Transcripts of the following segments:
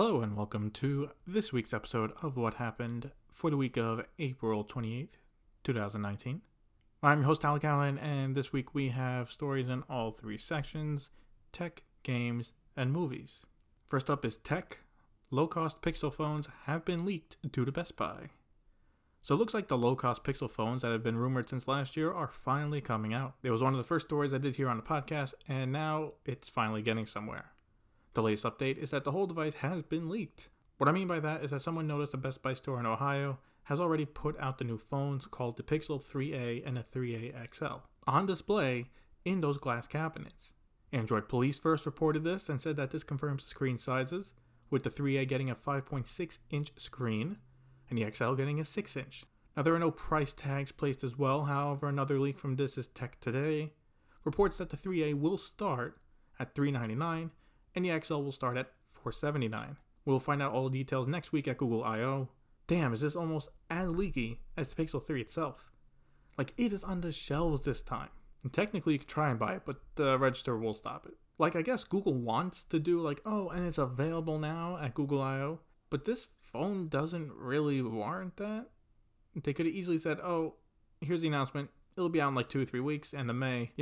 Hello and welcome to this week's episode of What Happened for the week of April 28th, 2019. I'm your host Alec Allen, and this week we have stories in all three sections: tech, games, and movies. First up is tech. Low-cost Pixel phones have been leaked due to Best Buy. So it looks like the low-cost Pixel phones that have been rumored since last year are finally coming out. It was one of the first stories I did here on the podcast, and now it's finally getting somewhere. The latest update is that the whole device has been leaked. What I mean by that is that someone noticed a Best Buy store in Ohio has already put out the new phones called the Pixel 3a and the 3a XL on display in those glass cabinets. Android Police first reported this and said that this confirms the screen sizes, with the 3a getting a 5.6-inch screen and the XL getting a 6-inch. Now, there are no price tags placed as well. However, another leak from this is Tech Today. Reports that the 3a will start at $399 and the XL will start at $479. We'll find out all the details next week at Google I.O. Damn, is this almost as leaky as the Pixel 3 itself? Like, it is on the shelves this time. And technically, you could try and buy it, but the register will stop it. Like, I guess Google wants to do like, oh, and it's available now at Google I.O., but this phone doesn't really warrant that. They could have easily said, oh, here's the announcement. It'll be out in like 2 or 3 weeks, and in May,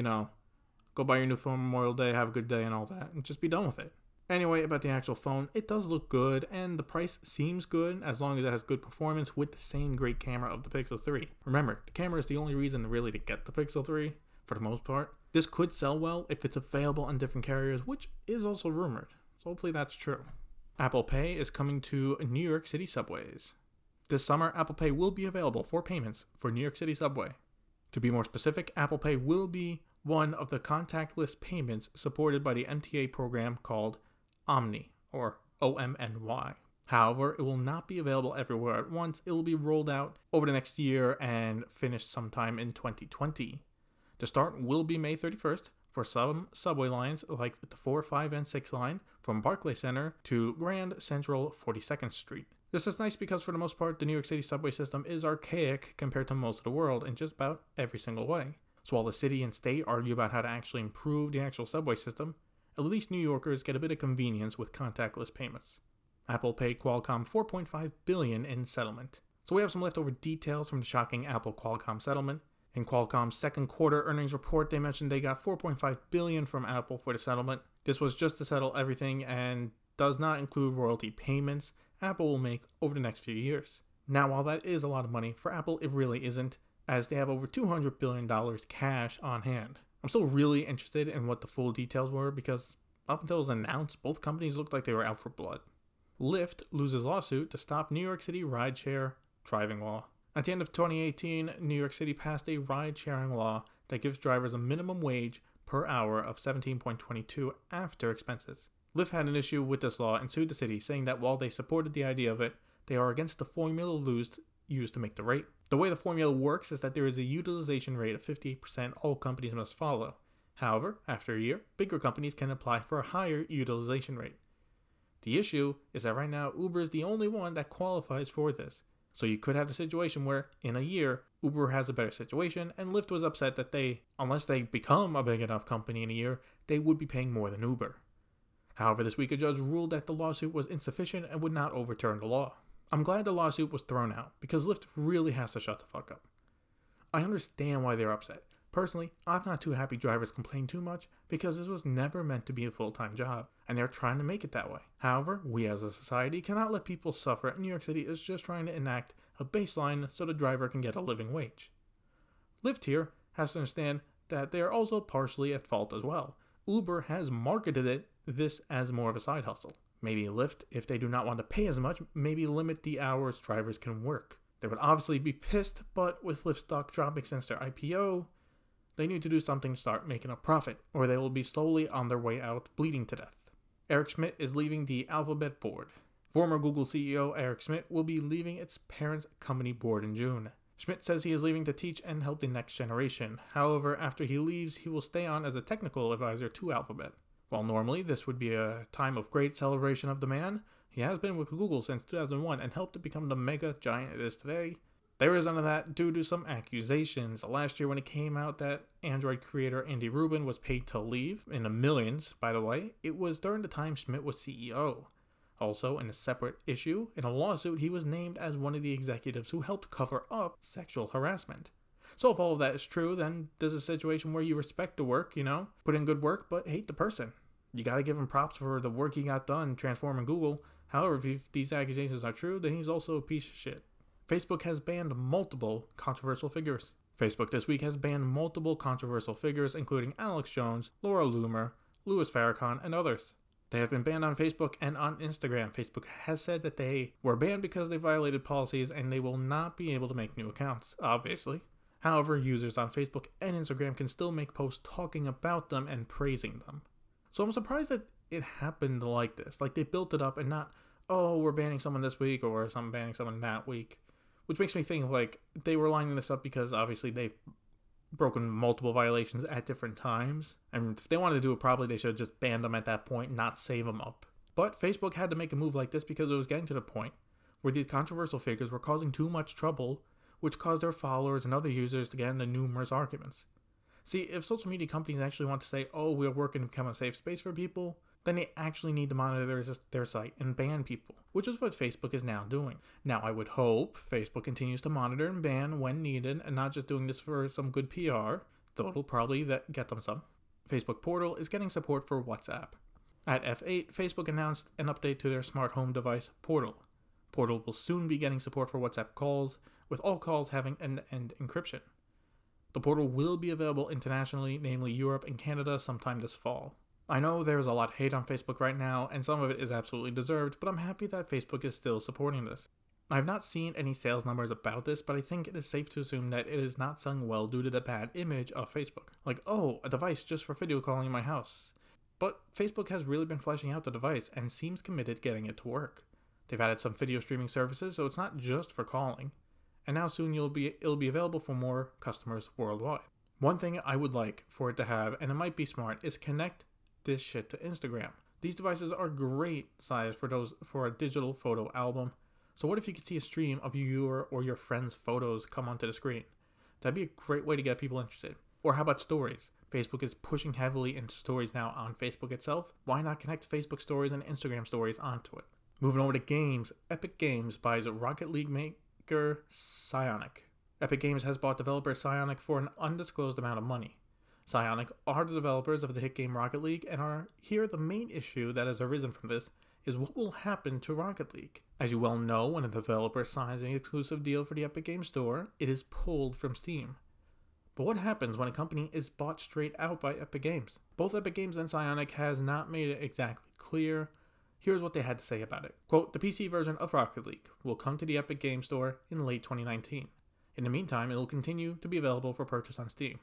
go buy your new phone Memorial Day, have a good day, and all that, and just be done with it. Anyway, about the actual phone, it does look good, and the price seems good as long as it has good performance with the same great camera of the Pixel 3. Remember, the camera is the only reason really to get the Pixel 3, for the most part. This could sell well if it's available on different carriers, which is also rumored, so hopefully that's true. Apple Pay is coming to New York City subways. This summer, Apple Pay will be available for payments for New York City subway. To be more specific, Apple Pay will be one of the contactless payments supported by the MTA program called OMNY, or OMNY. However, it will not be available everywhere at once. It will be rolled out over the next year and finished sometime in 2020. The start will be May 31st for some subway lines like the 4, 5, and 6 line from Barclay Center to Grand Central 42nd Street. This is nice because for the most part, the New York City subway system is archaic compared to most of the world in just about every single way. So while the city and state argue about how to actually improve the actual subway system, at least New Yorkers get a bit of convenience with contactless payments. Apple paid Qualcomm $4.5 billion in settlement. So we have some leftover details from the shocking Apple-Qualcomm settlement. In Qualcomm's second quarter earnings report, they mentioned they got $4.5 billion from Apple for the settlement. This was just to settle everything and does not include royalty payments Apple will make over the next few years. Now, while that is a lot of money, for Apple it really isn't, as they have over $200 billion cash on hand. I'm still really interested in what the full details were because up until it was announced, both companies looked like they were out for blood. Lyft loses lawsuit to stop New York City rideshare driving law. At the end of 2018, New York City passed a ride-sharing law that gives drivers a minimum wage per hour of $17.22 after expenses. Lyft had an issue with this law and sued the city, saying that while they supported the idea of it, they are against the formula used to make the rate. The way the formula works is that there is a utilization rate of 58% all companies must follow. However, after a year, bigger companies can apply for a higher utilization rate. The issue is that right now, Uber is the only one that qualifies for this. So you could have the situation where, in a year, Uber has a better situation, and Lyft was upset that they, unless they become a big enough company in a year, they would be paying more than Uber. However, this week a judge ruled that the lawsuit was insufficient and would not overturn the law. I'm glad the lawsuit was thrown out, because Lyft really has to shut the fuck up. I understand why they're upset. Personally, I'm not too happy drivers complain too much, because this was never meant to be a full-time job, and they're trying to make it that way. However, we as a society cannot let people suffer, and New York City is just trying to enact a baseline so the driver can get a living wage. Lyft here has to understand that they are also partially at fault as well. Uber has marketed this as more of a side hustle. Maybe Lyft, if they do not want to pay as much, maybe limit the hours drivers can work. They would obviously be pissed, but with Lyft stock dropping since their IPO, they need to do something to start making a profit, or they will be slowly on their way out, bleeding to death. Eric Schmidt is leaving the Alphabet board. Former Google CEO Eric Schmidt will be leaving its parents' company board in June. Schmidt says he is leaving to teach and help the next generation. However, after he leaves, he will stay on as a technical advisor to Alphabet. While normally this would be a time of great celebration of the man, he has been with Google since 2001 and helped it become the mega giant it is today. There is none of that due to some accusations. Last year when it came out that Android creator Andy Rubin was paid to leave, in the millions by the way, it was during the time Schmidt was CEO. Also, in a separate issue, in a lawsuit, he was named as one of the executives who helped cover up sexual harassment. So if all of that is true, then there's a situation where you respect the work, you know, put in good work, but hate the person. You gotta give him props for the work he got done transforming Google. However, if these accusations are true, then he's also a piece of shit. Facebook has banned multiple controversial figures. Facebook this week has banned multiple controversial figures, including Alex Jones, Laura Loomer, Louis Farrakhan, and others. They have been banned on Facebook and on Instagram. Facebook has said that they were banned because they violated policies and they will not be able to make new accounts, obviously. However, users on Facebook and Instagram can still make posts talking about them and praising them. So I'm surprised that it happened like this. Like, they built it up and not, oh, we're banning someone this week or I'm banning someone that week. Which makes me think, like, they were lining this up because obviously they've broken multiple violations at different times. And if they wanted to do it properly, they should have just banned them at that point, not save them up. But Facebook had to make a move like this because it was getting to the point where these controversial figures were causing too much trouble, which caused their followers and other users to get into numerous arguments. See, if social media companies actually want to say, oh, we're working to become a safe space for people, then they actually need to monitor their site and ban people, which is what Facebook is now doing. Now, I would hope Facebook continues to monitor and ban when needed and not just doing this for some good PR, though it'll probably get them some. Facebook Portal is getting support for WhatsApp. At F8, Facebook announced an update to their smart home device, Portal. Portal will soon be getting support for WhatsApp calls, with all calls having end-to-end encryption. The Portal will be available internationally, namely Europe and Canada, sometime this fall. I know there's a lot of hate on Facebook right now, and some of it is absolutely deserved, but I'm happy that Facebook is still supporting this. I have not seen any sales numbers about this, but I think it is safe to assume that it is not selling well due to the bad image of Facebook. Like, oh, a device just for video calling in my house. But Facebook has really been fleshing out the device and seems committed getting it to work. They've added some video streaming services, so it's not just for calling. And now soon it'll be available for more customers worldwide. One thing I would like for it to have, and it might be smart, is connect this shit to Instagram. These devices are great size for a digital photo album. So what if you could see a stream of your or your friends' photos come onto the screen? That'd be a great way to get people interested. Or how about stories? Facebook is pushing heavily into stories now on Facebook itself. Why not connect Facebook stories and Instagram stories onto it? Moving over to games, Epic Games buys Rocket League maker Psyonix. Epic Games has bought developer Psyonix for an undisclosed amount of money. Psyonix are the developers of the hit game Rocket League, and are here the main issue that has arisen from this is what will happen to Rocket League. As you well know, when a developer signs an exclusive deal for the Epic Game Store, it is pulled from Steam. But what happens when a company is bought straight out by Epic Games? Both Epic Games and Psyonix has not made it exactly clear. Here's what they had to say about it. Quote, the PC version of Rocket League will come to the Epic Game Store in late 2019. In the meantime, it will continue to be available for purchase on Steam.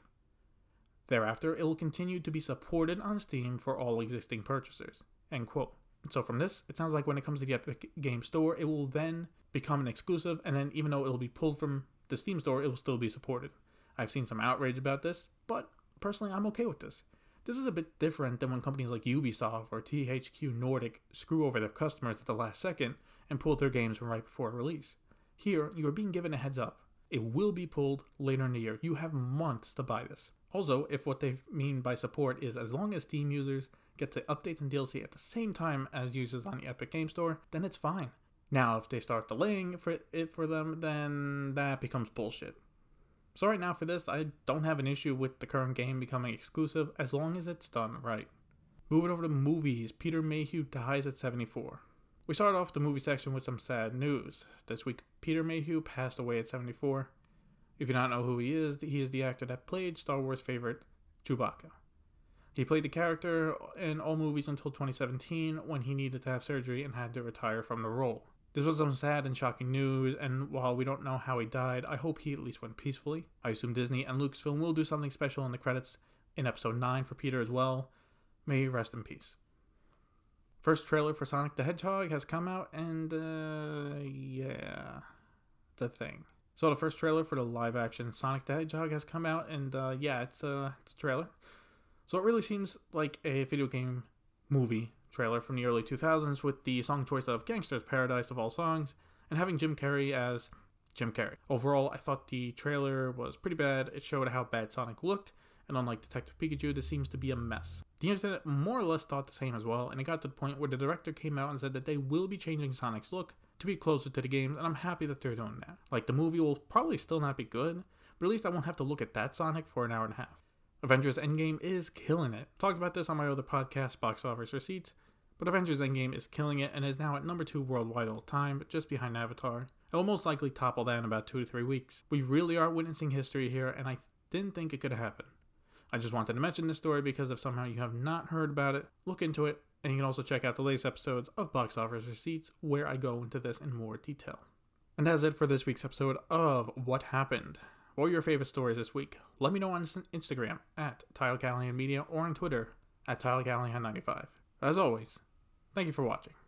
Thereafter, it will continue to be supported on Steam for all existing purchasers. End quote. So from this, it sounds like when it comes to the Epic Game Store, it will then become an exclusive, and then even though it will be pulled from the Steam Store, it will still be supported. I've seen some outrage about this, but personally, I'm okay with this. This is a bit different than when companies like Ubisoft or THQ Nordic screw over their customers at the last second and pull their games from right before release. Here, you are being given a heads up. It will be pulled later in the year. You have months to buy this. Also, if what they mean by support is as long as Steam users get the updates and DLC at the same time as users on the Epic Game Store, then it's fine. Now, if they start delaying it for them, then that becomes bullshit. So right now for this, I don't have an issue with the current game becoming exclusive as long as it's done right. Moving over to movies, Peter Mayhew dies at 74. We started off the movie section with some sad news. This week, Peter Mayhew passed away at 74. If you don't know who he is the actor that played Star Wars favorite Chewbacca. He played the character in all movies until 2017 when he needed to have surgery and had to retire from the role. This was some sad and shocking news, and while we don't know how he died, I hope he at least went peacefully. I assume Disney and Lucasfilm will do something special in the credits in episode 9 for Peter as well. May he rest in peace. First trailer for Sonic the Hedgehog has come out, and yeah, it's a thing. So the first trailer for the live-action Sonic the Hedgehog has come out, and yeah, it's a trailer. So it really seems like a video game movie trailer from the early 2000s with the song choice of Gangster's Paradise of all songs, and having Jim Carrey as Jim Carrey. Overall, I thought the trailer was pretty bad. It showed how bad Sonic looked, and unlike Detective Pikachu, this seems to be a mess. The internet more or less thought the same as well, and it got to the point where the director came out and said that they will be changing Sonic's look to be closer to the games, and I'm happy that they're doing that. Like, the movie will probably still not be good, but at least I won't have to look at that Sonic for an hour and a half. Avengers Endgame is killing it. Talked about this on my other podcast, Box Office Receipts, but Avengers Endgame is killing it and is now at number 2 worldwide all time, but just behind Avatar. It will most likely topple that in about 2 to 3 weeks. We really are witnessing history here, and I didn't think it could happen. I just wanted to mention this story because if somehow you have not heard about it, look into it, and you can also check out the latest episodes of Box Office Receipts where I go into this in more detail. And that's it for this week's episode of What Happened. What were your favorite stories this week? Let me know on Instagram at TylecAllianMedia or on Twitter at TylecAllian95. As always, thank you for watching.